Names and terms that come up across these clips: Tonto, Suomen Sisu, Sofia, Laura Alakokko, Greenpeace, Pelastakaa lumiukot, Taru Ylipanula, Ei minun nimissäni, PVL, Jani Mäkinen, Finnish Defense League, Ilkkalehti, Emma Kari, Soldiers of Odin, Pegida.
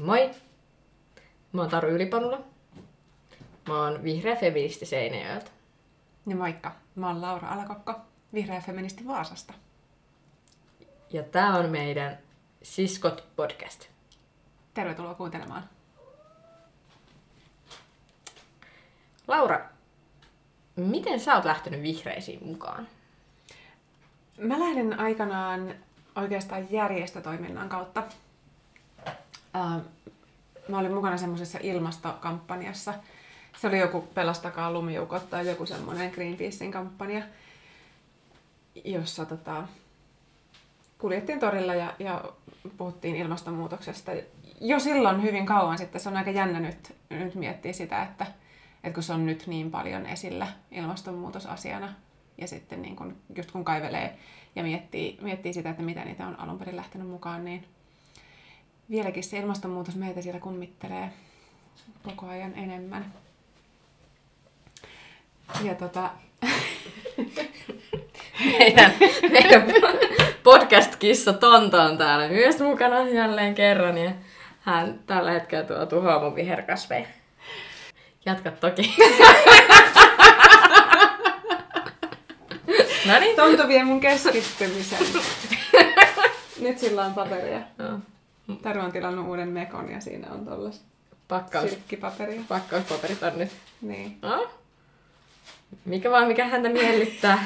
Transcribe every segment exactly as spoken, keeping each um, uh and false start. Moi! Mä oon Taru Ylipanula. Mä oon vihreä feministi Seinäjoelta. Ja moikka! Mä oon Laura Alakokko, vihreä feministi Vaasasta. Ja tää on meidän Siskot podcast. Tervetuloa kuuntelemaan. Laura, miten sä oot lähtenyt vihreisiin mukaan? Mä lähden aikanaan oikeastaan järjestötoiminnan kautta. Mä olin mukana semmoisessa ilmastokampanjassa. Se oli joku Pelastakaa lumiukot tai joku semmoinen Greenpeacein kampanja, jossa tota, kuljettiin torilla ja, ja puhuttiin ilmastonmuutoksesta. Jo silloin hyvin kauan sitten, se on aika jännä nyt, nyt miettiä sitä, että, että kun se on nyt niin paljon esillä ilmastonmuutosasiana ja sitten niin kun, just kun kaivelee ja miettii, miettii sitä, että mitä niitä on alun perin lähtenyt mukaan, niin vieläkin se ilmastonmuutos meitä siellä kummittelee koko ajan enemmän. Ja tota... meidän, meidän podcast-kissa Tonto on täällä myös mukana jälleen kerran ja hän tällä hetkellä tuo tuhoaa mun viherkasveja. Jatka toki. Noniin. Tonto vie mun keskittymisen. Nyt sillä on paperia. No. Taru on tilannut uuden mekon ja siinä on tollaista pakkaus. Silkkipaperia. Pakkauspaperit on nyt. Niin. No? Mikä vaan, mikä häntä miellyttää.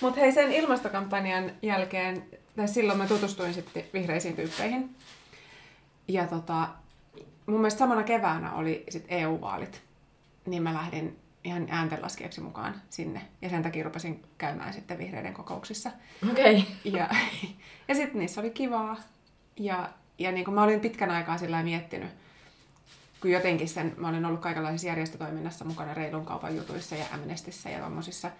Mut hei, sen ilmastokampanjan jälkeen, tai silloin mä tutustuin sitten vihreisiin tyyppeihin. Ja tota, mun mielestä samana keväänä oli sit E U-vaalit. Niin mä lähdin ihan ääntenlaskijaksi mukaan sinne. Ja sen takia rupesin käymään sitten vihreiden kokouksissa. Okei. Okay. Ja, ja sit niissä oli kivaa. Ja, ja niin kun mä olin pitkän aikaa sillä miettinyt, kun jotenkin sen, mä olin ollut kaikenlaisessa järjestötoiminnassa mukana reilun kaupan jutuissa ja Amnestyssä ja tommosissa.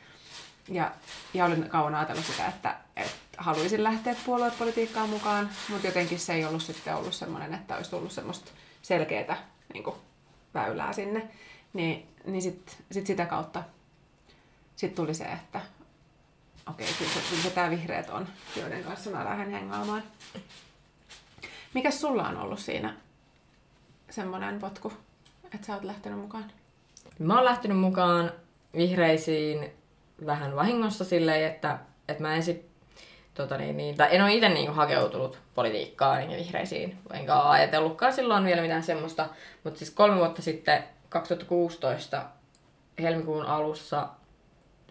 Ja, ja olin kauan ajatellut sitä, että, että haluaisin lähteä puoluepolitiikkaan mukaan, mutta jotenkin se ei ollut sitten ollut semmoinen, että olisi tullut semmoista selkeätä niin kuin väylää sinne. Niin, niin sitten sit sitä kautta sit tuli se, että okei, okay, kyllä, kyllä se tää vihreät on, joiden kanssa mä lähden hengaamaan. Mikäs sulla on ollut siinä semmoinen potku, että sä oot lähtenyt mukaan? Mä oon lähtenyt mukaan vihreisiin vähän vahingossa silleen, että, että mä ensin, tota niin, niin, tai en ole itse niin hakeutunut politiikkaan ja vihreisiin, enkä ole ajatellutkaan silloin vielä mitään semmoista, mutta siis kolme vuotta sitten, kaksituhattakuusitoista helmikuun alussa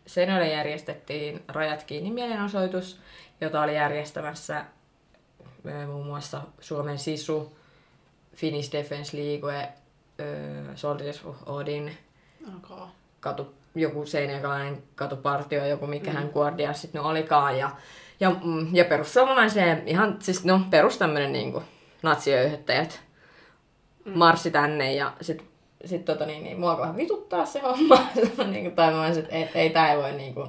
Seinäjoella järjestettiin Rajat kiinni -mielenosoitus, jota oli järjestämässä muun muassa Suomen Sisu, Finnish Defense League, Soldiers of Odin, okay. katu, joku seinäjoelainen katupartio, joku mikähän mm. guardia sitten no olikaan. Ja, ja, ja perussuomalaiseen, ihan siis no perus tämmönen niinku natsiyhdyttäjät mm. marssi tänne ja sit, sit tota niin, niin mua vähän vituttaa se homma. niinku, tai mä olisin, että ei, ei tää ei voi niinku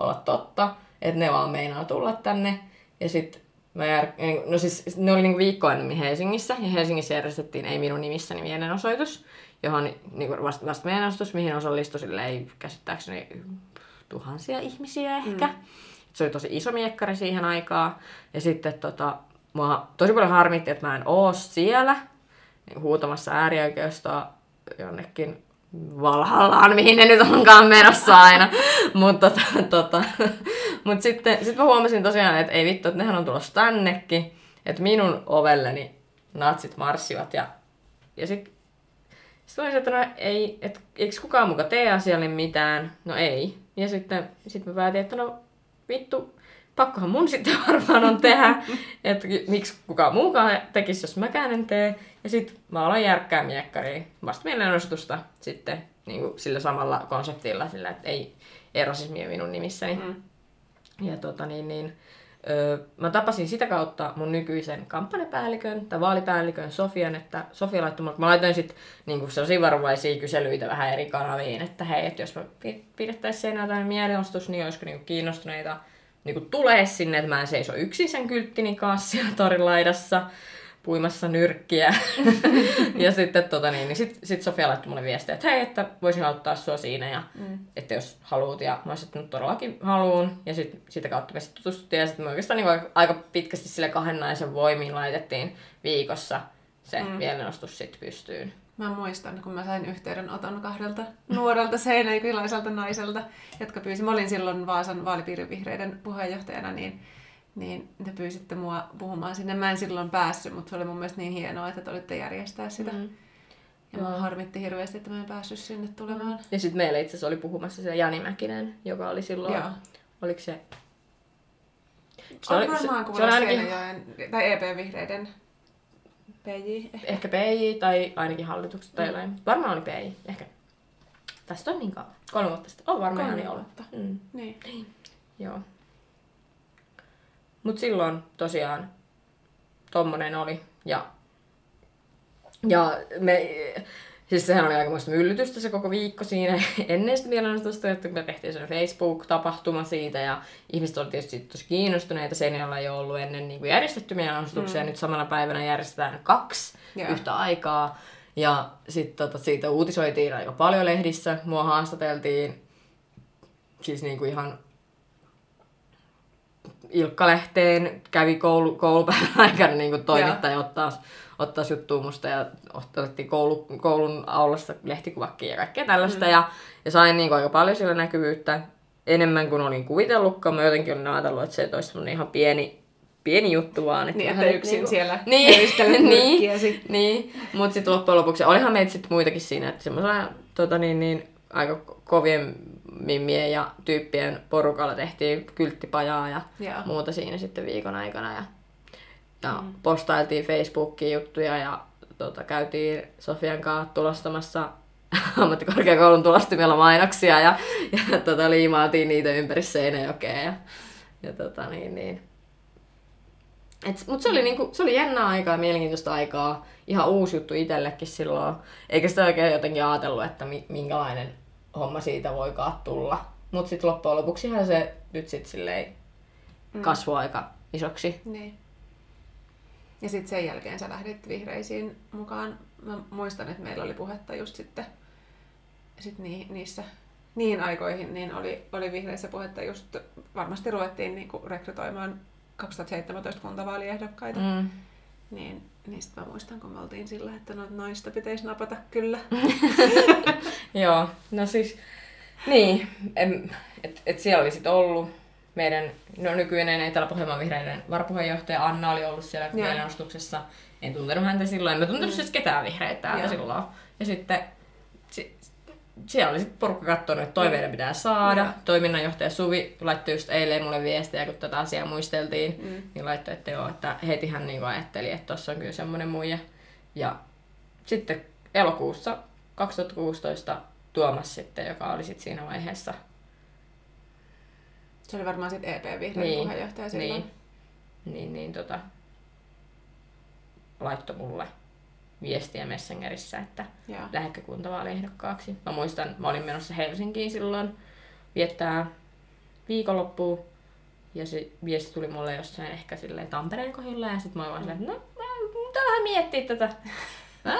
olla totta, että ne vaan meinaa tulla tänne. Ja sit Mä jär... no siis, ne oli niinku viikko ennen Helsingissä, ja Helsingissä järjestettiin Ei minun nimissäni mielenosoitus, johon niinku vasta, vasta mielenosoitus, mihin osallistui silleen käsittääkseni tuhansia ihmisiä ehkä. Mm. Se oli tosi iso miekkari siihen aikaan. Ja sitten tota, mua tosi paljon harmitti, että mä en oo siellä niin huutamassa äärioikeistoa jonnekin Valhallaan, mihin ne nyt onkaan menossa aina. Mutta tota, tota. Mut sitten sit mä huomasin tosiaan, että ei vittu, että nehän on tulossa tännekin. Että minun ovelleni natsit marssivat. Ja, ja sit, sit mä olin, että no ei, et, eikö kukaan muka tee asialle mitään? No ei. Ja sitten sit mä päätin, että no vittu, pakkohan mun sitten varmaan on tehdä. Että miksi kukaan muukaan tekisi, jos mäkään en tee. Ja sit mä aloin järkkää miekkariin vasta mielenosoitusta sitten niin sillä samalla konseptilla, sillä että ei, ei rasismia minun nimissäni. Mm. Ja tota niin, niin öö, mä tapasin sitä kautta mun nykyisen kampanjapäällikön tai vaalipäällikön Sofian, että Sofia laittoi mulle, mä laitoin sit niinku sellaisia varovaisia kyselyitä vähän eri kanaviin, että hei, että jos mä pidettäisiin seinään tämmöinen mielenosoitus, niin olisiko niinku kiinnostuneita niinku tulee sinne, että mä en seiso yksin sen kylttini kanssa siellä torin laidassa puimassa nyrkkiä. ja sitten tota niin, niin sit, sit Sofia laittoi mulle viestiä, että hei, että voisin auttaa sua siinä ja mm. että jos haluut. Ja mä olisin, että nyt todellakin haluun. Ja sit, sitä kautta me sit tutustuttiin. Ja sit me oikeastaan niin aika pitkästi sille kahden naisen voimiin laitettiin viikossa se mm. mielenostus sitten pystyyn. Mä muistan, kun mä sain yhteydenoton kahdelta nuorelta seinäjokilaiselta naiselta, jotka pyysi, mä olin silloin Vaasan vaalipiirin vihreiden puheenjohtajana, niin, niin te pyysitte mua puhumaan sinne. Mä en silloin päässyt, mutta se oli mun mielestä niin hienoa, että te olitte järjestää sitä. Mm. Ja mä harmitti hirveästi, että mä en päässyt sinne tulemaan. Ja sitten meillä itse asiassa oli puhumassa se Jani Mäkinen, joka oli silloin, Joo. oliko se... Se oli varmaan kuulla Seinäjoen, tai E P-vihreiden... P J ehkä. Ehkä P J tai ainakin hallituksesta tai mm. jotain. Varmaan oli P J, ehkä. Tästä on niin kauan. Kolme vuotta sitten. On varmaan Kolme niin vuotta. Mm. Niin. Joo. Mut silloin tosiaan tommonen oli. Ja, ja me, siis sehän oli aikamoista myllytystä se koko viikko siinä ennen sitä mielenostosta, että me tehtiin se Facebook-tapahtuma siitä ja ihmiset oli tietysti tosi kiinnostuneita. Seinäjoella ei ole ollut ennen niin kuin järjestetty mielenostuksia mm. nyt samana päivänä järjestetään kaksi yeah. yhtä aikaa. Ja sit, tota, siitä uutisoitiin aika paljon lehdissä, mua haastateltiin siis niin kuin ihan Ilkkalehteen, kävi koulu, koulupäivän aikana niin kuin toimittaja yeah. ottaa ottaa juttua musta ja otettiin koulu, koulun aulasta lehtikuvakin ja kaikkea tällaista. Mm. Ja, ja sain niin kuin aika paljon sillä näkyvyyttä enemmän kuin olin kuvitellutkaan. Mä jotenkin olin ajatellut, että se olisi semmoinen ihan pieni, pieni juttu vaan. Että niin, että yksin niin kuin... siellä yhdistellä myrkkiä sitten. Niin, mutta sitten loppujen lopuksi olihan meitä sitten muitakin siinä, että semmoisella tota niin, niin, aika kovien mimmien ja tyyppien porukalla tehtiin kylttipajaa ja Joo. muuta siinä sitten viikon aikana. Ja Ja mm. postailtiin Facebookiin juttuja ja tota, käytiin Sofian kanssa tulostamassa ammattikorkeakoulun tulostimella mainoksia ja, ja tota, liimaatiin niitä ympäri Seinäjokea. Ja, ja, tota, niin, niin. Mutta se, niinku, se oli jännää aikaa, mielenkiintoista aikaa, ihan uusi juttu itsellekin silloin. Eikä sitä oikein jotenkin ajatellut, että minkälainen homma siitä voikaan tulla. Mutta sitten loppujen lopuksihan se nyt sit silleen kasvoi mm. aika isoksi. Niin. Ja sitten sen jälkeen sä lähdit vihreisiin mukaan. Mä muistan, että meillä oli puhetta just sitten sit ni, niissä, niihin aikoihin, niin oli, oli vihreissä puhetta just, varmasti ruvettiin niinku rekrytoimaan kaksituhattaseitsemäntoista kuntavaaliehdokkaita. Mm. Niin, niin sitten mä muistan, kun me oltiin sillä, että no, naista pitäisi napata kyllä. Joo, no siis, niin, että et siellä oli sitten ollut. Meidän no, nykyinen Etelä-Pohjanmaan vihreiden varapuheenjohtaja Anna oli ollut siellä mielenostuksessa. En tuntenut häntä silloin. En mä tuntenut mm. siis ketään vihreitä täältä silloin. Ja sitten si- siellä oli sit porukka katsonut, että toiveita pitää saada. Ja. Toiminnanjohtaja Suvi laittoi just eilen mulle viestejä, kun tätä asiaa muisteltiin. Mm. Niin laittoi, että joo, että heti hän niin ajatteli, että tuossa on kyllä semmoinen muija. Ja sitten elokuussa kaksituhattakuusitoista Tuomas sitten, joka oli sit siinä vaiheessa... Se oli varmaan sitten E P-vihreän niin, puheenjohtaja silloin. Niin, niin, niin tota, laittoi mulle viestiä Messengerissä, että lähdekö kuntavaaliehdokkaaksi. Mä muistan, mä olin menossa Helsinkiin silloin viettää viikonloppua ja se viesti tuli mulle jossain ehkä silleen Tampereen kohdilla ja sit mä olin vaan silleen, että no mä pitää vähän miettiä tätä. Mä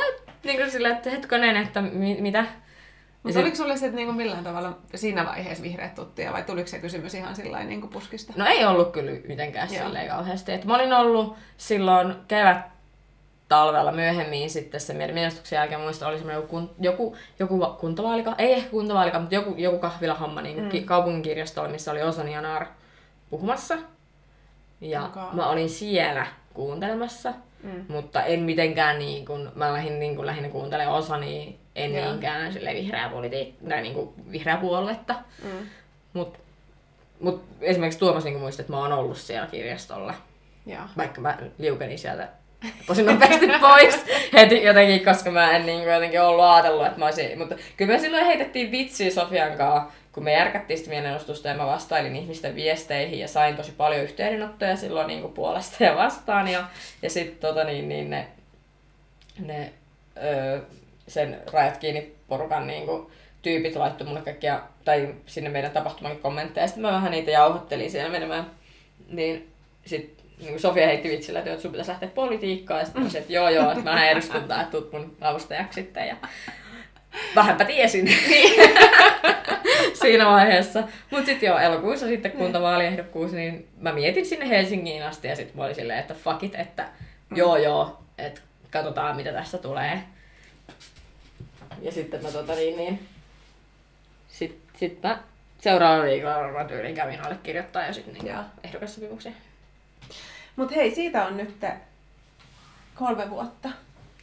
niin kuin silleen, että hetkonen, että mi- mitä? Mutta oliko sulle se, että niinku millään tavalla siinä vaiheessa vihreät tuttuja vai tuliko se kysymys ihan sillain niinku puskista? No ei ollut kyllä mitenkään silleen kauheasti. Et mä olin ollut silloin kevät-talvella myöhemmin sitten sen mielenotuksen jälkeen. Muista oli semmoinen joku, joku, joku kuntavaalika, ei ehkä kuntavaalika, mutta joku, joku kahvilahomma niin mm. kaupunginkirjastolla, missä oli Ozan ja Nar puhumassa. Ja okay. mä olin siellä kuuntelemassa, mm. mutta en mitenkään niin kun, mä lähdin niin kun lähinnä kuuntelemaan Ozania. En niinkään silleen vihreää politiikkaa, tai niinku vihreää puoletta. Mm. Mut, mut esimerkiksi Tuomas niinku muistaa, että mä oon ollut siellä kirjastolla. Ja. Vaikka mä liukenin sieltä tosi nopeasti pois heti jotenkin, koska mä en niinku jotenkin ollut ajatellut, että mä olisin... Mutta kyllä me silloin heitettiin vitsiä Sofian kanssa, kun me järkättiin sitä mielenostusta ja mä vastailin ihmisten viesteihin ja sain tosi paljon yhteydenottoja silloin niinku puolesta ja vastaan. Ja, ja sit tota niin, niin ne... ne öö, sen rajat kiinni porukan niinku tyypit laittoi mulle kaikkia, tai sinne meidän tapahtumankin kommentteja, ja sitten mä vähän niitä jauhoittelin siellä menemään. Niin sit niinku Sofia heitti vitsillä, että sun pitäisi lähteä politiikkaan, ja sitten mä sanoin, että joo joo, että mä lähden eduskuntaan, että tuut mun avustajaksi sitten, ja vähänpä tiesin siinä vaiheessa. Mut sit joo, elokuussa sitten kuntavaaliehdokkuus, niin mä mietin sinne Helsinkiin asti, ja sit mä olin silleen, että fuck it, että joo joo, että katsotaan mitä tästä tulee. Ja sitten mä tota niin, niin sit, sit mä seuraavalla viikolla varmaan tyyliin kävin allekirjoittaa ja sitten niin ehdokassopimuksen. Mut hei, siitä on nyt kolme vuotta.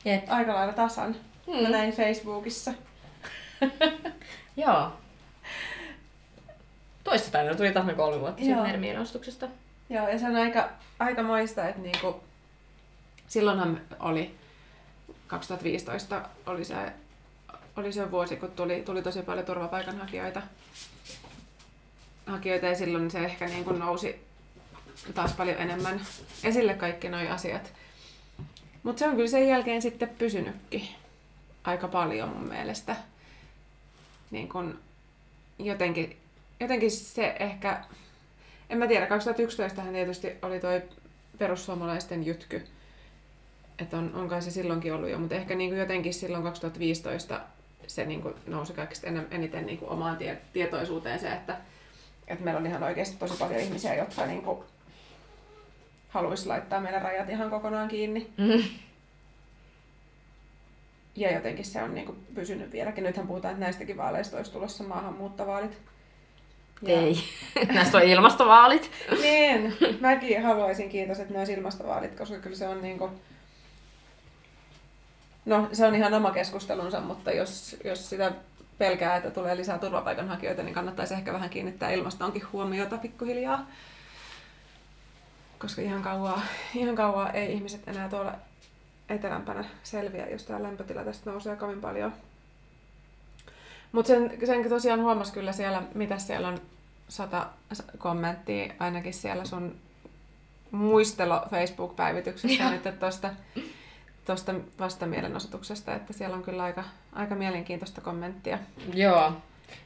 Jep. Aika lailla tasan. Hmm. Mä näin Facebookissa. Joo. Toissapäivänä tuli tasan kolme vuotta siitä Nermien ostuksesta. Joo, ja se on aika, aika moista, että niinku... Silloinhan oli, kaksituhattaviisitoista oli se, oli se vuosi, kun tuli, tuli tosi paljon turvapaikanhakijoita. Hakijoita, ja silloin se ehkä niinku nousi taas paljon enemmän esille kaikki nuo asiat. Mutta se on kyllä sen jälkeen sitten pysynytkin aika paljon mun mielestä. Niin kun jotenkin, jotenkin se ehkä, en mä tiedä, kaksituhattayksitoistahan tietysti oli toi perussuomalaisten jytky. Että on, on kai se silloinkin ollut jo, mutta ehkä niin kuin jotenkin silloin kaksituhattaviisitoista se niin kuin nousi kaikista eniten niin kuin omaan tie, tietoisuuteen se, että, että meillä on ihan oikeasti tosi paljon ihmisiä, jotka niin kuin haluaisi laittaa meidän rajat ihan kokonaan kiinni. Mm-hmm. Ja jotenkin se on niin kuin pysynyt vieläkin. Nythän puhutaan, että näistäkin vaaleista olisi tulossa maahanmuuttovaalit. Ja... Ei, näistä on ilmastovaalit. Niin, mäkin haluaisin, kiitos, että ne olisi ilmastovaalit, koska kyllä se on... Niin kuin... No, se on ihan oma keskustelunsa, mutta jos, jos sitä pelkää, että tulee lisää turvapaikanhakijoita, niin kannattaisi ehkä vähän kiinnittää ilmastoonkin huomiota pikkuhiljaa. Koska ihan kauaa, ihan kauaa ei ihmiset enää tuolla etelämpänä selviä, jos tämä lämpötila tästä nousee kovin paljon. Mutta sen, sen tosiaan huomasi kyllä siellä, mitä siellä on sata kommenttia ainakin siellä sun muistelo Facebook-päivityksessä nyt tuosta... tuosta vastamielenosoituksesta, että siellä on kyllä aika, aika mielenkiintoista kommenttia. Joo.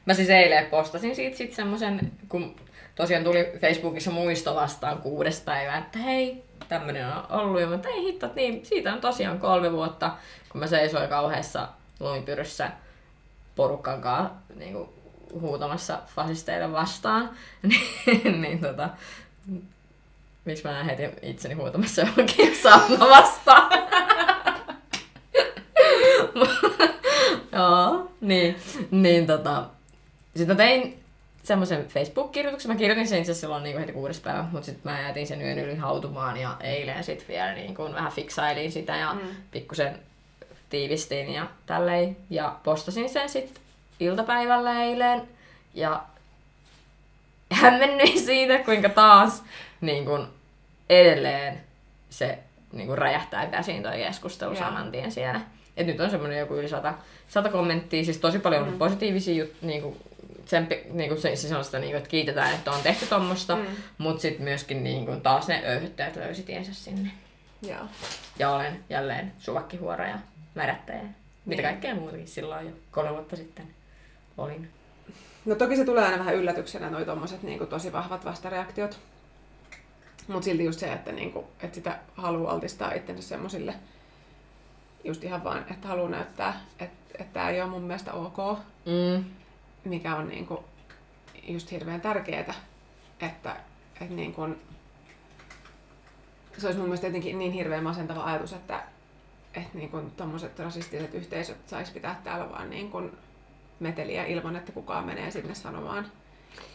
Mä siis eilen postasin siitä sit semmosen, kun tosiaan tuli Facebookissa muisto vastaan kuudes päivä, että hei, tämmönen on ollut. Ja mä, ei hitto, niin siitä on tosiaan kolme vuotta, kun mä seisoin kauheessa lumipyryssä porukkaan kanssa niin huutamassa fasisteille vastaan. Niin tota... Miksi mä näen heti itseni huutamassa johonkin sauna vastaan? Joo, niin, niin tota... Sitten mä tein semmoisen Facebook-kirjoituksen. Mä kirjoitin sen itse asiassa silloin niin heti kuudes päivä, mutta sitten mä jätin sen yön yli hautumaan ja eilen sitten vielä niin kuin vähän fiksailin sitä ja mm. pikkusen tiivistin ja tälleen. Ja postasin sen sitten iltapäivällä eilen ja hämmennyin siitä, kuinka taas niin kuin edelleen se niin kuin räjähtää käsiin toi keskustelu yeah. saman tien siellä. Et nyt on semmoinen joku yli sata, sata kommenttia, siis tosi paljon mm. positiivisia juttuja, niinku, niinku, se, se sellaista, niinku, että kiitetään, että on tehty tommosta, mm. mutta sitten myöskin niinku, taas ne öyhyttäjät löysi tiensä sinne. Yeah. Ja olen jälleen suvakkihuora ja märättäjä, mm. mitä kaikkea muutakin silloin jo kolme vuotta sitten olin. No toki se tulee aina vähän yllätyksenä, noi tommoset niinku, tosi vahvat vastareaktiot. Mut silti just se, että niinku, et sitä haluaa altistaa itsensä semmosille, just ihan vaan, että haluaa näyttää, että et tää ei oo mun mielestä ok, mm. mikä on niinku just hirveän tärkeetä, että et niinku, se olisi mun mielestä jotenkin niin hirveän masentava ajatus, että et niinku tommoset rasistiset yhteisöt sais pitää täällä vaan niinku meteliä ilman, että kukaan menee sinne sanomaan,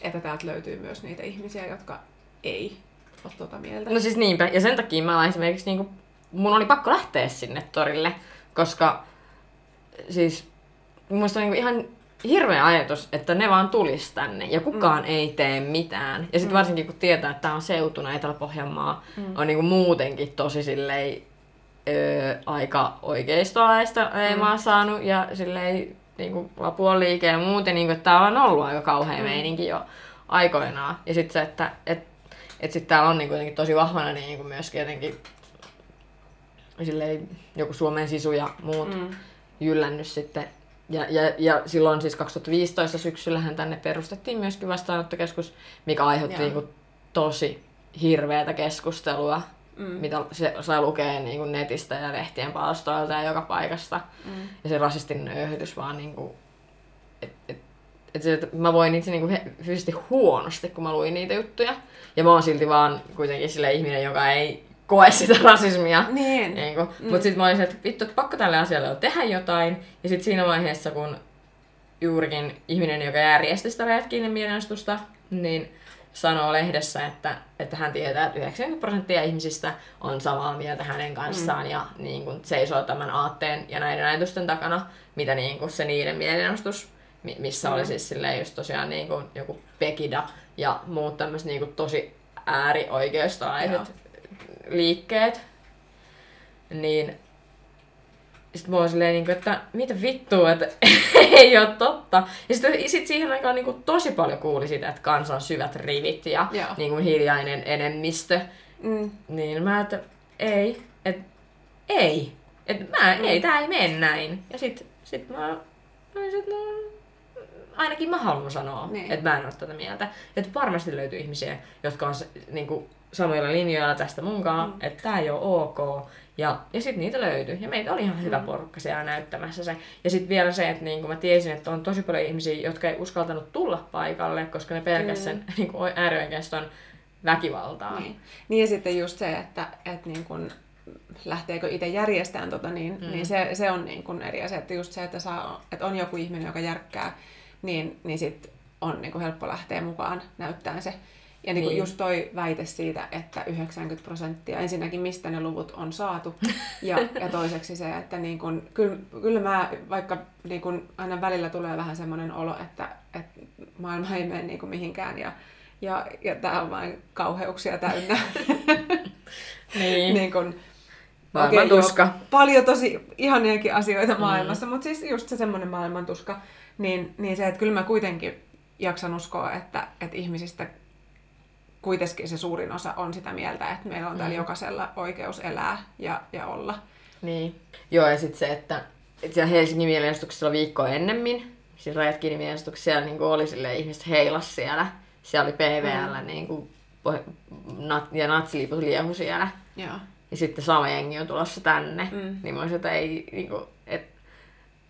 että täältä löytyy myös niitä ihmisiä, jotka ei ole tuota mieltä. No siis niinpä, ja sen takia mä olen esimerkiksi niinku, mun oli pakko lähteä sinne torille, koska siis musta on niinku ihan hirveä ajatus, että ne vaan tulisi tänne ja kukaan mm. ei tee mitään. Ja sit mm. varsinkin kun tietää, että tää on seutuna, Etelä-Pohjanmaa mm. on niinku muutenkin tosi silleen öö, aika oikeistolaista leimaa mm. saanut ja silleen niinku Lapua liikeen ja muuten, niinku, että täällä on ollut aika kauhea mm. meininki jo aikoinaan. Ja sit se, että et, et sit täällä on niinku jotenkin tosi vahvana niinku myöskin jotenkin silleen joku Suomen Sisu ja muut mm. jyllännyt sitten. Ja, ja, ja silloin siis kaksituhattaviisitoista syksyllähän tänne perustettiin myöskin vastaanottokeskus, mikä aiheutti niinku tosi hirveätä keskustelua, mm. mitä se sai lukea niinku netistä ja lehtien palstoilta ja joka paikasta. Mm. Ja se rasistinen öyhytys vaan niinku... Et, et, et se, että mä voin itse niinku fyysisesti huonosti, kun mä luin niitä juttuja. Ja mä oon silti vaan kuitenkin silleen ihminen, joka ei koe sitä rasismia. Niin. Niin kuin. Mm. Mut sit mä olin se, että vittu, että pakko tälle asialle on tehdä jotain. Ja sit siinä vaiheessa, kun juurikin ihminen, joka järjesti sitä Rajat kiinni mielenostusta, niin sanoo lehdessä, että, että hän tietää, että yhdeksänkymmentä prosenttia ihmisistä on samaa mieltä hänen kanssaan mm. ja niin kuin seisoo tämän aatteen ja näiden ajatusten takana, mitä niin kuin se niiden mielenostus, missä mm. oli siis silleen just tosiaan niin kuin joku Pegida ja muut tämmöiset niin kuin tosi äärioikeistolaiset mm. liikkeet, niin sitten mä oon silleen, niin kuin, että mitä vittua, että ei oo totta. Ja sitten sit siihen aikaan niin kuin, tosi paljon kuuli sitä, että kansan syvät rivit ja niin kuin, hiljainen enemmistö. Mm. Niin mä että ei, että ei, että mä mm. ei, tää ei mene näin. Ja sit, sit mä, mä sit, no, ainakin mä haluan sanoa, niin. että mä en oo tätä mieltä. Että varmasti löytyy ihmisiä, jotka on niin kuin, samoilla linjoilla tästä munkaan, mm. että tää ei oo ok. Ja, ja sitten niitä löytyi. Ja meitä oli ihan hyvä porukka siellä näyttämässä se. Ja sitten vielä se, että niinku mä tiesin, että on tosi paljon ihmisiä, jotka ei uskaltanut tulla paikalle, koska ne pelkäs sen mm. niinku, äärioikeiston väkivaltaa. Niin. niin ja sitten just se, että et, niin kun, lähteekö itse järjestämään, tota, niin, mm. niin se, se on niin kun eri asia. Että just se, että, saa, että on joku ihminen, joka järkkää, niin, niin sitten on niin kun helppo lähteä mukaan näyttämään se. Ja niin kuin niin. just toi väite siitä, että yhdeksänkymmentä prosenttia, ensinnäkin mistä ne luvut on saatu, ja, ja toiseksi se, että niin kuin, kyllä, kyllä mä, vaikka niin kuin aina välillä tulee vähän semmoinen olo, että, että maailma ei mene niin kuin mihinkään, ja, ja, ja tää on vain kauheuksia täynnä. niin. niin kuin, maailman okay, tuska. Jo, paljon tosi ihaniakin asioita maailmassa, mm. mutta siis just se semmoinen maailman tuska, niin, niin se, että kyllä mä kuitenkin jaksan uskoa, että, että ihmisistä kuitenkin se suurin osa on sitä mieltä, että meillä on täällä mm. jokaisella oikeus elää ja, ja olla. Niin. Joo, ja sitten se, että et siellä Helsingin mielenostuksessa viikkoa ennemmin, siis Rajat kiinni -mielenostuksessa siellä niin oli silleen, ihmiset heilas siellä, siellä oli P V L mm. niin kuin, nat, ja natsiliput liehu siellä. Joo. Ja sitten sama jengi on tulossa tänne, mm. niin mä olisin, että ei, niin kuin, et,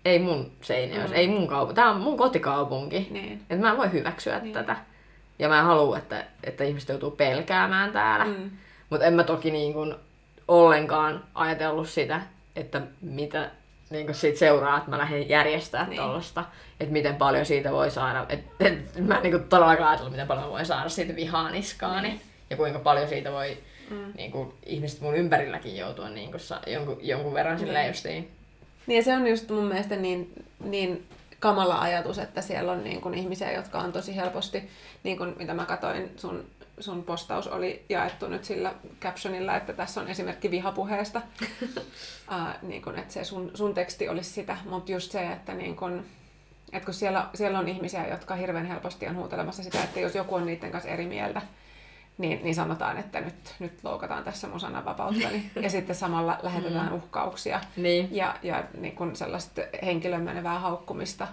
ei mun Seinäjoki, mm. ei mun kaupunki, tää on mun kotikaupunki, niin. että mä en voi hyväksyä niin. tätä. Ja mä en halua, että, että ihmiset joutuu pelkäämään täällä. Mm. Mutta en mä toki niin kun ollenkaan ajatellut sitä, että mitä niin kun siitä seuraa, että mä lähden järjestämään niin. tollasta. Että miten paljon siitä voi saada. Et, et, mä en niin kun todellakaan ajatellut, miten paljon voi saada siitä vihaa niskaani. Niin. Ja kuinka paljon siitä voi mm. niin kun ihmiset mun ympärilläkin joutua niin kun sa, jonkun, jonkun verran niin. silleen justiin. Niin ja se on just mun mielestä niin... niin... kamala ajatus, että siellä on niin kuin ihmisiä, jotka on tosi helposti, niin kuin mitä mä katsoin, sun, sun postaus oli jaettu nyt sillä captionilla, että tässä on esimerkki vihapuheesta, uh, niin kuin, että se sun, sun teksti olisi sitä, mutta just se, että niin kuin, että kun siellä, siellä on ihmisiä, jotka hirveän helposti on huutelemassa sitä, että jos joku on niiden kanssa eri mieltä, niin, niin sanotaan, että nyt, nyt loukataan tässä mun sananvapauttani. Ja sitten samalla lähetetään uhkauksia niin. ja, ja niin kun sellaista henkilön menevää haukkumista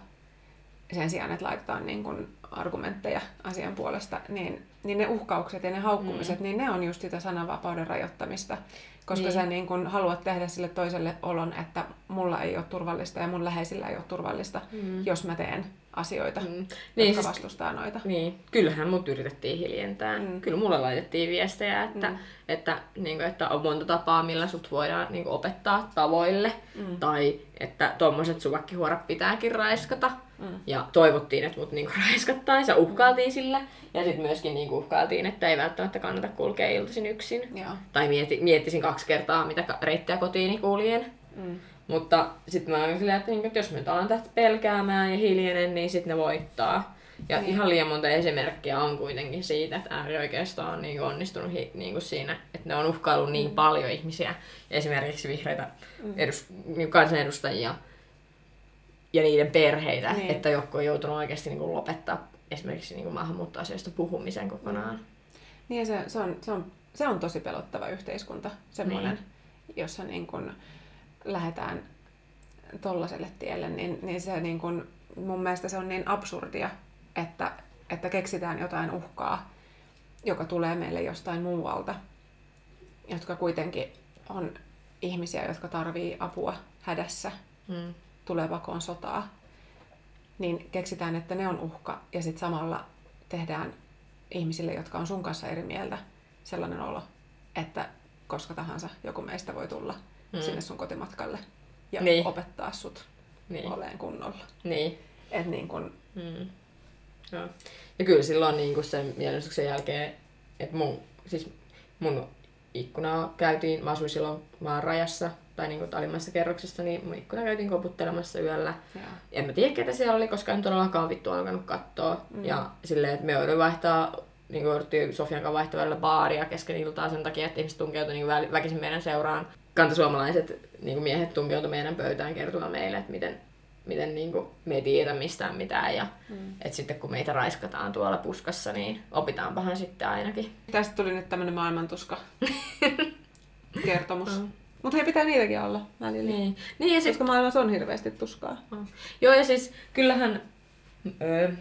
sen sijaan, että laitetaan niin kun argumentteja asian puolesta. Niin, niin ne uhkaukset ja ne haukkumiset, mm. niin ne on just sitä sananvapauden rajoittamista. Koska niin. sä niin kun haluat tehdä sille toiselle olon, että mulla ei ole turvallista ja mun läheisillä ei ole turvallista, mm. jos mä teen asioita, mm. jotka niin, siis, vastustaa noita. Niin. Kyllähän mut yritettiin hiljentää. Mm. Kyllä mulle laitettiin viestejä, että, mm. että, niin kuin, että on monta tapaa, millä sut voidaan niin kuin, opettaa tavoille. Mm. Tai että tommoset suvakkihuorat pitääkin raiskata. Mm. Ja toivottiin, että mut niin kuin, raiskattaisiin ja uhkailtiin mm. sillä. Ja sitten myöskin niin kuin, uhkailtiin, että ei välttämättä kannata kulkea iltaisin yksin. Joo. Tai mietti, miettisin kaksi kertaa, mitä reittiä kotiini kuljen. Mm. Mutta sitten mä olin silleen, että jos me nyt alan tästä pelkäämään ja hiljenen, niin sitten ne voittaa. Ja niin. ihan liian monta esimerkkiä on kuitenkin siitä, että äärioikeisto on niin onnistunut niin kuin siinä, että ne on uhkaillut niin mm. paljon ihmisiä. Esimerkiksi vihreitä edus- kansanedustajia ja niiden perheitä, niin. että joku on joutunut oikeasti niin kuin lopettaa esimerkiksi niin kuin maahanmuuttoasioista puhumisen kokonaan. Niin ja se, se, on, se, on, se on tosi pelottava yhteiskunta, semmoinen, niin. jossa... Niin kuin lähdetään tollaselle tielle, niin, niin se niin kun, mun mielestä se on niin absurdia, että, että keksitään jotain uhkaa, joka tulee meille jostain muualta, jotka kuitenkin on ihmisiä, jotka tarvii apua hädässä, mm. tulee pakoon sotaa, niin keksitään, että ne on uhka, ja sitten samalla tehdään ihmisille, jotka on sun kanssa eri mieltä, sellainen olo, että koska tahansa joku meistä voi tulla mm. sinne sun kotimatkalle ja niin. opettaa sut niin. oleen kunnolla. Niin. Et niin kun... mm. ja. ja kyllä silloin niin sen mielenosoituksen jälkeen, että mun, siis mun ikkunaa käytiin, mä asuin silloin maan rajassa tai niin kuin alimmassa kerroksessa, niin mun ikkuna käytiin koputtelemassa yöllä. Ja. En mä tiedä, ketä siellä oli, koska en todellakaan vittu alkanut katsoa. Mm. Ja silleen, että me joudun vaihtaa, niin kuin jouduttiin Sofian kanssa vaihtaa baaria kesken iltaa sen takia, että ihmiset tunkeutui niin vä- väkisin meidän seuraan. Kantasuomalaiset niin kuin miehet tunkeutui meidän pöytään kertomaan meille, että miten, miten niin kuin me ei tiedä mistään mitään. Ja mm. että sitten kun meitä raiskataan tuolla puskassa, niin opitaanpahan sitten ainakin. Tästä tuli nyt tämmönen maailmantuska kertomus. Mm. Mutta hei, pitää niitäkin olla välillä. Niin. Niin, ja siis, koska maailmassa on hirveästi tuskaa. Oh. Joo, ja siis kyllähän öö,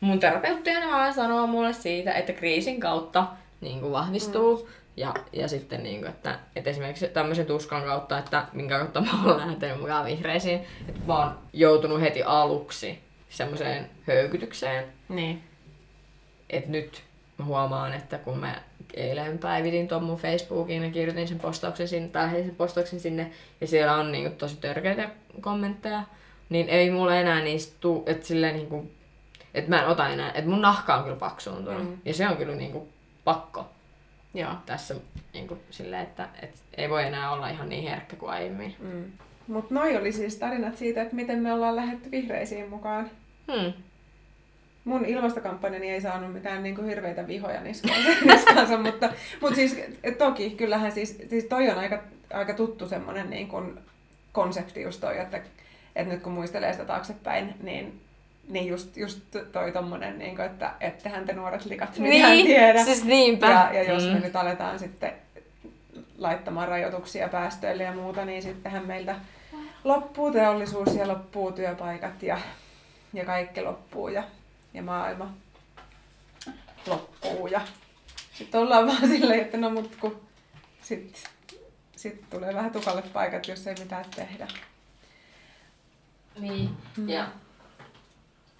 mun terapeutti aina vaan sanoo mulle siitä, että kriisin kautta niin kuin vahvistuu. Mm. Ja, ja sitten, niin kuin, että, että esimerkiksi tämmöisen tuskan kautta, että minkä kautta mä oon lähtenyt mukaan vihreisiin, että mä oon joutunut heti aluksi semmoiseen höykytykseen. Niin. Että nyt mä huomaan, että kun mä eilen päivitin tuon mun Facebookiin ja kirjoitin sen postauksen sinne, tai heitin sen postauksen sinne, ja siellä on niinku tosi törkeitä kommentteja, niin ei mulle enää niistä tuu, että silleen niinku, että mä en ota enää, että mun nahka on kyllä paksuuntunut, mm-hmm. ja se on kyllä niinku pakko. Joo. Tässä niinku silleen, että et ei voi enää olla ihan niin herkkä kuin aiemmin. Mm. Mut noi oli siis tarinat siitä, että miten me ollaan lähdetty vihreisiin mukaan. Hmm. Mun ilmastokampanjani ei saanut mitään niin kuin hirveitä vihoja niskaansa, niskaansa mutta, mutta siis toki kyllähän siis, siis toi on aika, aika tuttu semmoinen niin kuin konsepti just toi, että, että nyt kun muistelee sitä taaksepäin, niin, niin just, just toi tommonen, niin kuin, että ettehän te nuoret likat mitään niin, tiedä. Siis niinpä. Ja, ja jos me mm. nyt aletaan sitten laittamaan rajoituksia päästöille ja muuta, niin sittenhän meiltä loppuu teollisuus ja loppuu työpaikat ja, ja kaikki loppuu. Ja, ja maailma loppuu ja sitten ollaan vaan silleen, että no mut kun sitten sit tulee vähän tukalle paikat, jos ei mitään tehdä. Niin, mm. ja,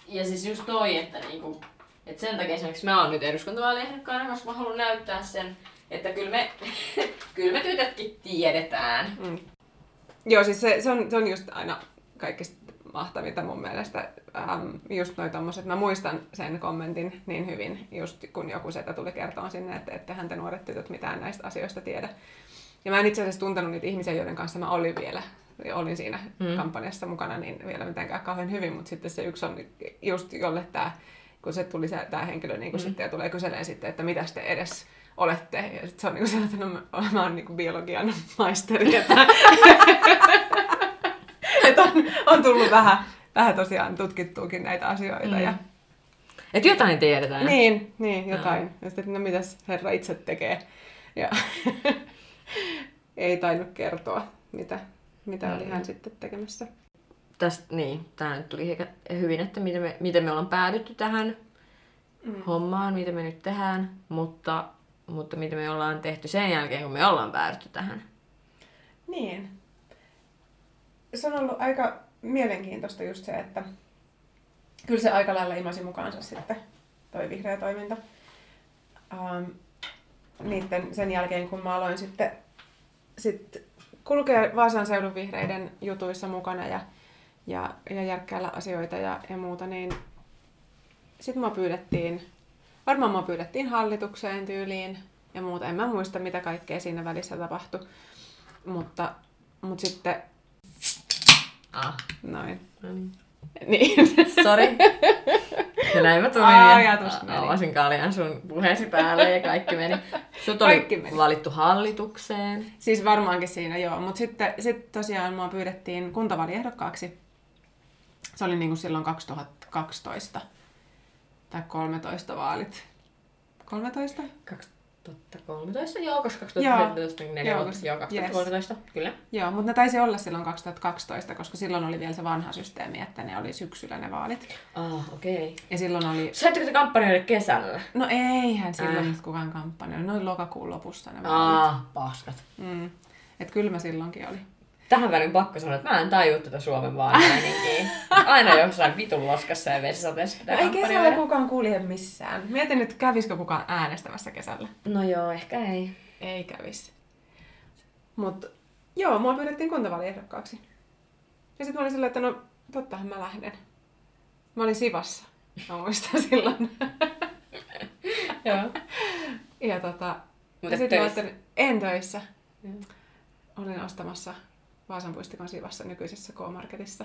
ja siis just toi, että niinku, et sen takia esimerkiksi mä oon nyt eduskuntavaaliehdokkaana, koska mä haluan näyttää sen, että kyllä me, kyl me tytötkin tiedetään. Mm. Joo, siis se, se, on, se on just aina kaikista mahtavinta mun mielestä. Ähm, just noi tommoset, mä muistan sen kommentin niin hyvin, just kun joku setä tuli kertomaan sinne, että ettehän te nuoret tytöt mitään näistä asioista tiedä. Ja mä en itse asiassa tuntenut niitä ihmisiä, joiden kanssa mä olin vielä, olin siinä mm. kampanjassa mukana, niin vielä mitenkään kauhean hyvin, mutta sitten se yksi on just jolle tää, kun se tuli se, tää henkilö niin kun mm. sitten ja tulee kyseleen sitten, että mitäs te edes olette, ja sit se on niinku sellainen, että no, mä, mä oon niinku biologian maisteri. On, on tullut vähän, vähän tosiaan tutkittuukin näitä asioita. Mm. Ja... et jotain tiedetään. Niin, niin jotain. No. Ja sitten, no mitäs herra itse tekee. Ja ei tainnut kertoa, mitä, mitä no, oli hän sitten tekemässä. Tästä, niin, tämä nyt tuli hyvin, että miten me, miten me ollaan päädytty tähän mm. hommaan, mitä me nyt tehdään, mutta, mutta mitä me ollaan tehty sen jälkeen, kun me ollaan päädytty tähän. Niin. Se on ollut aika mielenkiintoista just se, että kyllä se aika lailla imasi mukaansa sitten toi vihreä toiminta. Ähm, niitten, sen jälkeen kun mä aloin sitten sit kulkea Vaasan seudun vihreiden jutuissa mukana ja, ja, ja järkkäillä asioita ja, ja muuta, niin sitten mä pyydettiin, varmaan mä pyydettiin hallitukseen tyyliin ja muuta. En mä muista mitä kaikkea siinä välissä tapahtui, mutta, mutta sitten... Ah. Noin. No niin. Niin. Sori. Ja näin mä tulin Aa, ja avasin kaljan sun puheesi päälle ja kaikki meni. Sut oli kaikki meni. Valittu hallitukseen. Siis varmaankin siinä, joo. Mutta sitten sit tosiaan mua pyydettiin kuntavaaliehdokkaaksi. Se oli niinku silloin kaksituhattakaksitoista tai kolmetoista vaalit. kolmetoista? kaksituhattakolmetoista, joo, koska kaksituhattaneljätoista on neljä vuotta, joo, kaksituhattakolmetoista, yes. Kyllä. Joo, mutta ne taisi olla silloin kaksituhattakaksitoista, koska silloin oli vielä se vanha systeemi, että ne oli syksyllä ne vaalit. Ah, okei. Okay. Ja silloin oli... Saittekö te kampanjoille kesällä? No eihän silloin äh. kukaan kampanjoille, ne oli lokakuun lopussa ne vaalit. Ah, paskat. Mm. Et kylmä silloinkin oli. Tähän väliin pakko sanoa, että mä en tajua tätä Suomen vaaliaininkiä. Aina jossain vitun loskassa ja vesisateessa pitää kampanjoida. Ei kesällä kukaan kulje missään. Mietin nyt, kävisikö kukaan äänestämässä kesällä? No joo, ehkä ei. Ei kävisi. Mut joo, mua pyydettiin kuntavaaliehdokkaaksi. Ja sit mä olin silleen, että no tottahan mä lähden. Mä olin Sivassa, mä muistan silloin. Joo. Ja tota... Mutta et töissä? En töissä. Ja. Olin ostamassa Vaasan puistikon Sivassa nykyisessä K-Marketissa.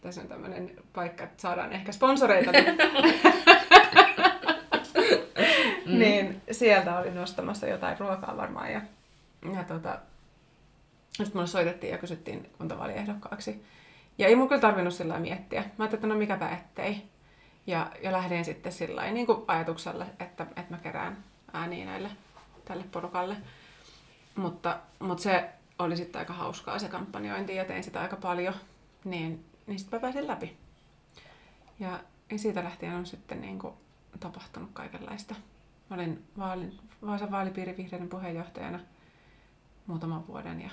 Tässä on tämmönen paikka, että saadaan ehkä sponsoreita. Mm. Niin sieltä olin ostamassa jotain ruokaa varmaan. Ja, ja tota, sitten mulle soitettiin ja kysyttiin kuntavaaliehdokkaaksi. Ja ei mun kyllä tarvinnut sillä lailla miettiä. Mä ajattelin, että no mikäpä ettei. Ja, ja lähdin sitten sillä lailla niin kuin ajatuksella, että, että mä kerään ääniä näille, tälle porukalle. Mutta, mutta se oli sitten aika hauskaa se kampanjointi ja tein sitä aika paljon. Niin, niin sitten mä pääsin läpi. Ja, ja siitä lähtien on sitten niin kuin tapahtunut kaikenlaista. Mä olin vaalin, Vaasan vaalipiirin vihreiden puheenjohtajana muutaman vuoden ja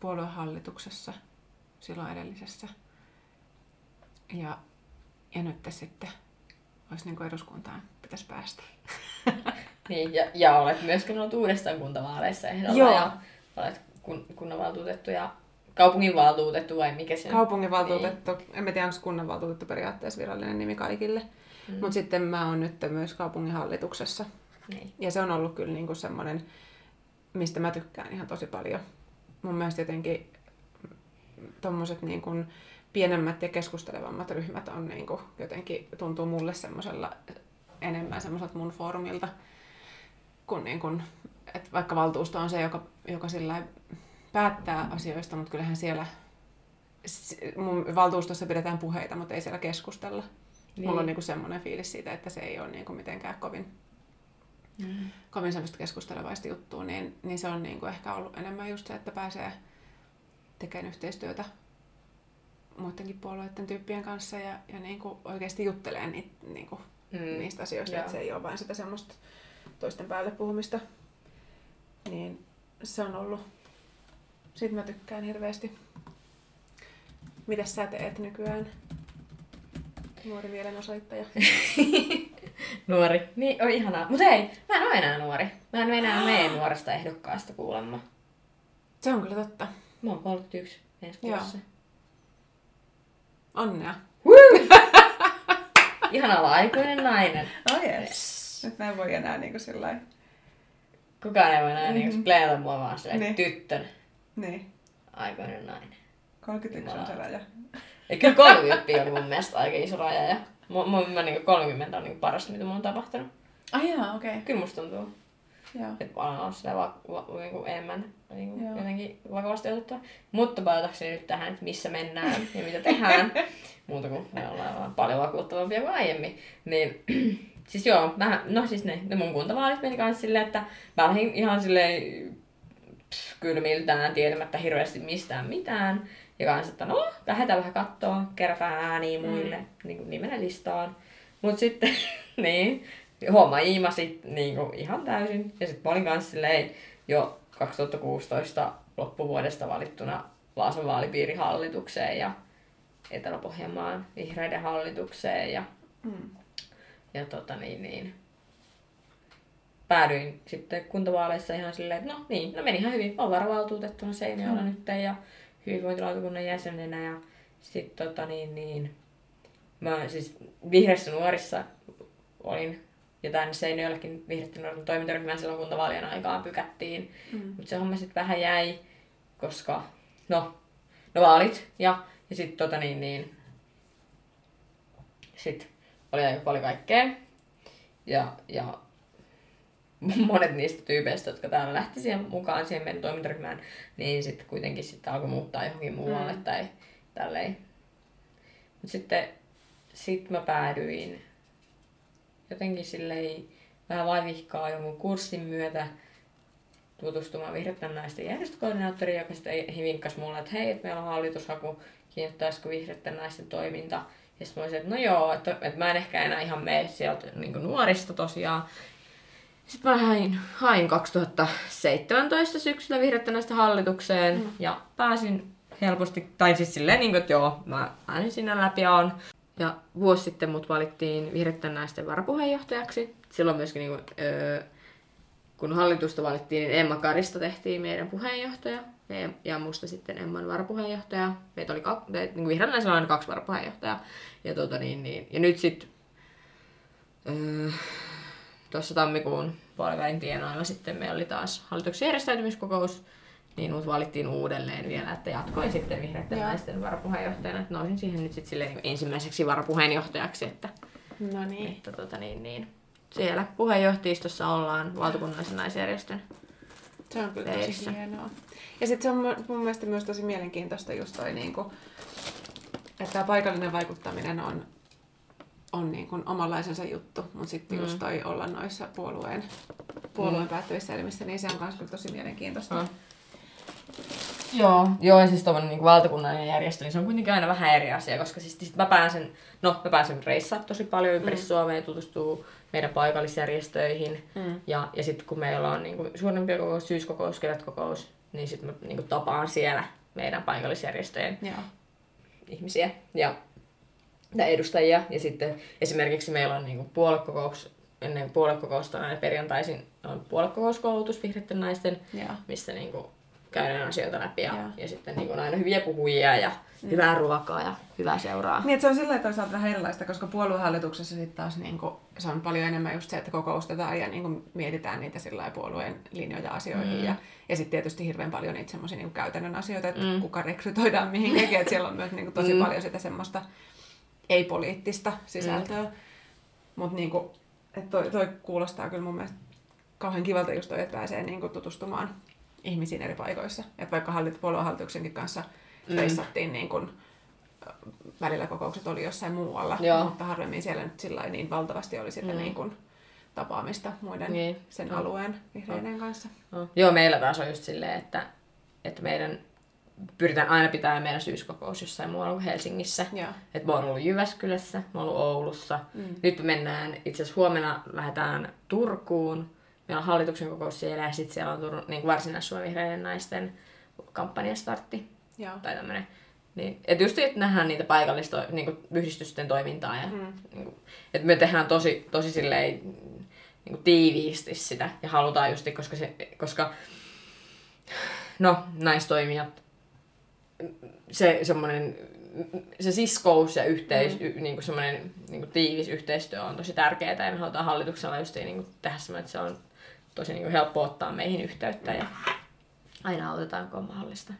puoluehallituksessa silloin edellisessä. Ja, ja nyt sitten olisi niin kuin eduskuntaan pitäisi päästä. Niin, ja, ja olet myöskin ollut uudestaan kuntavaaleissa ehdolla. Ja olet kun, kunnanvaltuutettu ja kaupunginvaltuutettu vai mikä se on? Kaupunginvaltuutettu. Niin. En tiedä, onko kunnanvaltuutettu periaatteessa virallinen nimi kaikille. Mm. Mutta sitten mä oon nyt myös kaupunginhallituksessa. Niin. Ja se on ollut kyllä niinku semmoinen, mistä mä tykkään ihan tosi paljon. Mun mielestä jotenkin tommoset niinku pienemmät ja keskustelevammat ryhmät on niinku jotenkin tuntuu mulle semmoisella enemmän semmoiselta mun foorumilta. Kun niinku, et vaikka valtuusto on se, joka, joka sillä päättää asioista, mutta kyllähän siellä mun valtuustossa pidetään puheita, mutta ei siellä keskustella. Niin. Mulla on niinku semmoinen fiilis siitä, että se ei ole niinku mitenkään kovin, mm. kovin semmoista keskustelevaista juttua, niin, niin se on niinku ehkä ollut enemmän just se, että pääsee tekemään yhteistyötä muidenkin puolueiden tyyppien kanssa ja, ja niinku oikeasti juttelee niitä, niinku, mm. niistä asioista, että se ei ole vain sitä semmoista toisten päälle puhumista. Niin se on ollut, siitä mä tykkään hirveästi. Mitäs sä teet nykyään? Nuori mielenosoittaja. Nuori. Niin, on ihanaa. Mut hei, mä en oo enää nuori. Mä en enää mene nuoresta ehdokkaasta kuulemma. Se on kyllä totta. Mä oon kolmekymmentäyksi ensi kuussa. Onnea. Ihanalla aikuinen nainen. Oh yes. Nyt mä en voi enää niinku sillai... Kukaan ei voi enää mm-hmm. niinku pleilata mua vaan silleen niin. Tyttönä. Niin. Aikuinen nainen. kolmekymmentäyksi on se raja. Ja kyllä kolmekymmentä on mun mielestä aika iso raja ja mun, mun, mä niinku kolmekymmentä on niinku parasta, mitä mun on tapahtunut. Ai jaa, okei. Okay. Kyllä musta tuntuu. Joo. Että mä olen ollut sitä va- va- niinku enemmän niinku jotenkin vakavasti otettua. Mutta palatakseni nyt tähän, että missä mennään ja mitä tehdään. Muuta kuin me ollaan vaan paljon vakuuttavampia kuin aiemmin. Niin, siis joo, mä, no siis ne, ne mun kuntavaalit meni kans silleen, että mä lähdin ihan silleen kylmiltään tietämättä hirveästi mistään mitään. Ja kans, että no, lähdetään vähän kattoa, kerätään ääniä muille, mm. niin nimenä listaan. Mut sitten, niin, homma iimasit niin ihan täysin. Ja sit mä olin kans silleen jo kaksituhattakuusitoista loppuvuodesta valittuna Vaasan vaalipiirihallitukseen ja Etelä-Pohjanmaan vihreiden hallitukseen. Ja, mm. ja tota niin, niin. Päädyin sitten kuntavaaleissa ihan silleen, että no niin, no meni ihan hyvin. Olen varavaltuutettuna Seinäjoella mm. nyt ja hyvinvointilautakunnan jäsenenä ja sit tota niin niin mä siis vihreissä nuorissa olin ja tänne Seinäjoellakin vihreiden nuorten toimintaryhmään silloin kuntavaalien aikaan pykättiin. Mm. Mut se homma sit vähän jäi, koska no no vaalit ja ja sit tota niin niin sit oli aika paljon kaikkea ja ja monet niistä tyypeistä, jotka täällä lähti siihen mukaan siihen meidän toimintaryhmään, niin sitten kuitenkin sitten alkoi muuttaa johonkin muualle mm. tai tälleen. Mut sitten sit mä päädyin jotenkin silleen vähän vaivihkaa jonkun kurssin myötä tutustumaan Vihreiden naisten järjestökoordinaattoriin, joka sitten vinkkasi mulle, että hei, että meillä on hallitushaku, kiinnostaisiko Vihreiden naisten toiminta. Ja sitten mä olisin, että no joo, että, että mä en ehkä enää ihan mene sieltä niin kuin nuorista tosiaan. Sitten mä hain, hain kaksituhattaseitsemäntoista syksyllä Vihreiden naisten hallitukseen mm. ja pääsin helposti, tai siis silleen niin kuin, että joo, mä pääsin sinne läpi ja on. Ja vuosi sitten mut valittiin Vihreiden naisten varapuheenjohtajaksi. Silloin myöskin niin kuin, öö, kun hallitusta valittiin, niin Emma Karista tehtiin meidän puheenjohtaja ja musta sitten Emman varapuheenjohtaja. Meitä oli kaksi, niin vihreän naisilla oli kaksi varapuheenjohtajaa. Ja, tuota niin, niin, ja nyt sitten äh, tuossa tammikuun puolivälin tienoilla sitten meillä oli taas hallituksen järjestäytymiskokous. Niin mut valittiin uudelleen vielä, että jatkoin sitten vihreiden naisten varapuheenjohtajana. Että nousin siihen nyt sitten ensimmäiseksi varapuheenjohtajaksi. Että, no niin. Että, tuota niin, niin. Siellä puheenjohtajistossa ollaan valtakunnallisen naisjärjestön. Se on kyllä tosi hienoa. Ja sitten se on mun mielestä myös tosi mielenkiintoista just toi, niin kun, että tämä paikallinen vaikuttaminen on, on niin kun omanlaisensa juttu, mutta sitten mm. just toi olla noissa puolueen, puolueen mm. päättävissä elimissä, niin se on myös kyllä tosi mielenkiintoista. Mm. Joo, joo, ja siis tuommoinen niin valtakunnallinen järjestö, niin se on kuitenkin aina vähän eri asia, koska siis, siis mä pääsen, no mä pääsen reissaa tosi paljon ympäri mm. Suomea ja tutustuu meidän paikallisjärjestöihin. Mm. Ja, ja sitten kun meillä on niin suurimpia kokous, syyskokous, kevätkokous, niin sitten mä niin tapaan siellä meidän paikallisjärjestöjen Joo. ihmisiä ja edustajia. Ja sitten esimerkiksi meillä on niin puoluekokous, ennen puoluekokousta aina perjantaisin on puoluekokouskoulutus vihreiden naisten, Joo. missä niin kuin käydään asioita läpi ja, ja sitten niin aina hyviä puhujia ja mm. hyvää ruokaa ja hyvää seuraa. Niin, se on silleen toisaalta vähän erilaista, koska puoluehallituksessa sit taas niin kuin, se on paljon enemmän just se, että kokoustetaan ja niin kuin, mietitään niitä puolueen linjoja asioihin. Mm. Ja, ja sitten tietysti hirveän paljon niitä semmoisia niin kuin käytännön asioita, että mm. kuka rekrytoidaan mihinkäkin. Että siellä on myös niin kuin, tosi mm. paljon sitä semmoista ei-poliittista sisältöä. Mm. Mutta niin kuin, että toi, toi kuulostaa kyllä mun mielestä kauhean kivalta just toi, että pääsee niin kuin, tutustumaan ihmisiin eri paikoissa. Et vaikka puoluehallituksenkin kanssa mm. reissattiin, niin kun välillä kokoukset oli jossain muualla, Joo. mutta harvemmin siellä nyt sillain niin valtavasti oli sitä mm. niin kun tapaamista muiden niin. sen no. alueen vihreiden no. kanssa. No. Joo, meillä taas on just silleen, että, että meidän pyritään aina pitämään meidän syyskokous jossain muualla kuin Helsingissä. Joo. Et mä oon ollut Jyväskylässä, mä oon ollut Oulussa. Mm. Nyt me mennään, itse asiassa huomenna lähdetään Turkuun. Meillä on hallituksen kokous siellä ja sitten siellä on tullut, niin Varsinais-Suomen vihreiden naisten kampanjastartti. Joo. Tai tämmöinen. Niin, et just että nähdään niitä paikallista niin yhdistysten toimintaa. Ja, mm. niin, että me tehdään tosi, tosi silleen, niin tiiviisti sitä ja halutaan just, koska, se, koska no, naistoimijat, se semmoinen se siskous ja yhteis, mm. y, niinku semmoinen niinku tiivis yhteistyö on tosi tärkeää ja me halutaan hallituksella just niinku tehdä semmoinen, että se on tosi niinku helppo ottaa meihin yhteyttä ja aina autetaan, kun on mahdollista.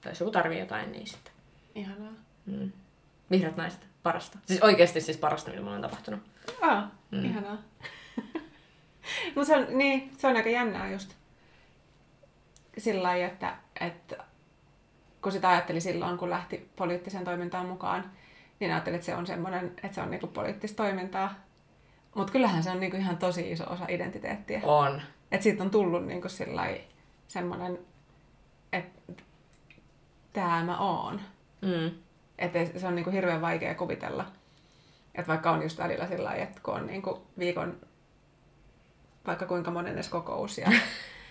Tai jos joku tarvii jotain, niin sitten. Ihanaa. Mm. Vihreät naiset, parasta. Siis oikeasti siis parasta, mitä mulla on tapahtunut. Aa, mm. ihanaa. Mut se on, niin, se on aika jännää just sillä lailla, että, että kun sitä ajatteli silloin, kun lähti poliittiseen toimintaan mukaan, niin ajattelin, että se on semmoinen, että se on niinku poliittista toimintaa. Mutta kyllähän se on niinku ihan tosi iso osa identiteettiä. On. Että siitä on tullut niinku sillai semmoinen, että tää mä oon. Mm. Että se on niinku hirveän vaikea kuvitella. Että vaikka on just välillä sillai, että kun on niinku viikon vaikka kuinka monennes kokous ja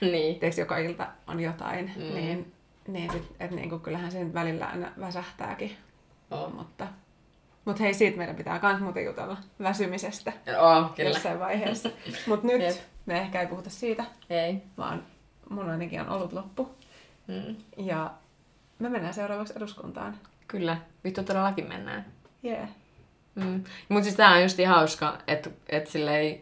niin. teiksi joka ilta on jotain, mm. niin niin, että niinku, kyllähän sen välillä aina väsähtääkin, oh. mutta, mutta hei, siitä meidän pitää myös muuten jutella väsymisestä oh, jossain vaiheessa. Mutta nyt yep. me ehkä ei puhuta siitä, ei. vaan mun ainakin on ollut loppu. Mm. Ja me mennään seuraavaksi eduskuntaan. Kyllä, vittu todellakin mennään. Yeah. Mm. Mutta siis tää on just niin hauska, että et silleen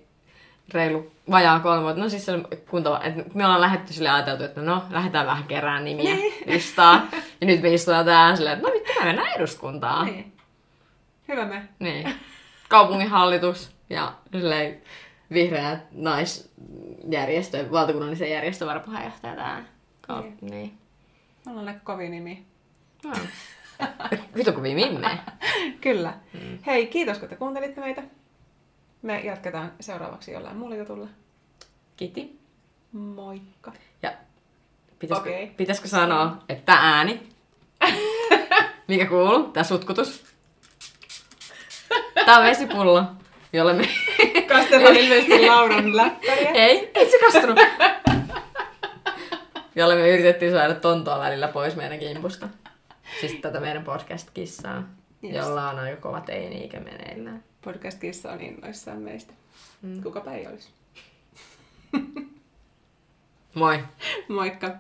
reilu vajaa kolme vuotta. No siis kunta, et me ollaan lähdetty silleen ajateltu, että no lähdetään vähän kerään nimiä listaa. Ja nyt me istutaan täällä silleen, että no mitä me mennään eduskuntaan. Niin. Hyvä me. Niin. Kaupunginhallitus ja silleen vihreät naisjärjestö, valtakunnallisen järjestön varapuheenjohtaja täällä. Niin. niin. Me ollaan kovia nimiä. No. Vitu kovia mimmejä. Kyllä. Mm. Hei, kiitos kun te kuuntelitte meitä. Me jatketaan seuraavaksi jollain muulla jutulla. Kiti. Moikka. Ja pitäisikö, okay. pitäisikö sanoa, että ääni, mikä kuuluu, tää sutkutus. Tää on vesipullo, jolle me... Kastellaan ilmeisesti Lauran läppäriä. Ei, ei se kastunut. Jolle me yritettiin saada Tontoa välillä pois meidän kimpusta. Siis tätä meidän podcast-kissaa, yes. jolla on aika kova teini-ikä meneillään. Podcast-kissa on innoissaan meistä. Mm. Kukapa ei olisi. Moi. Moikka.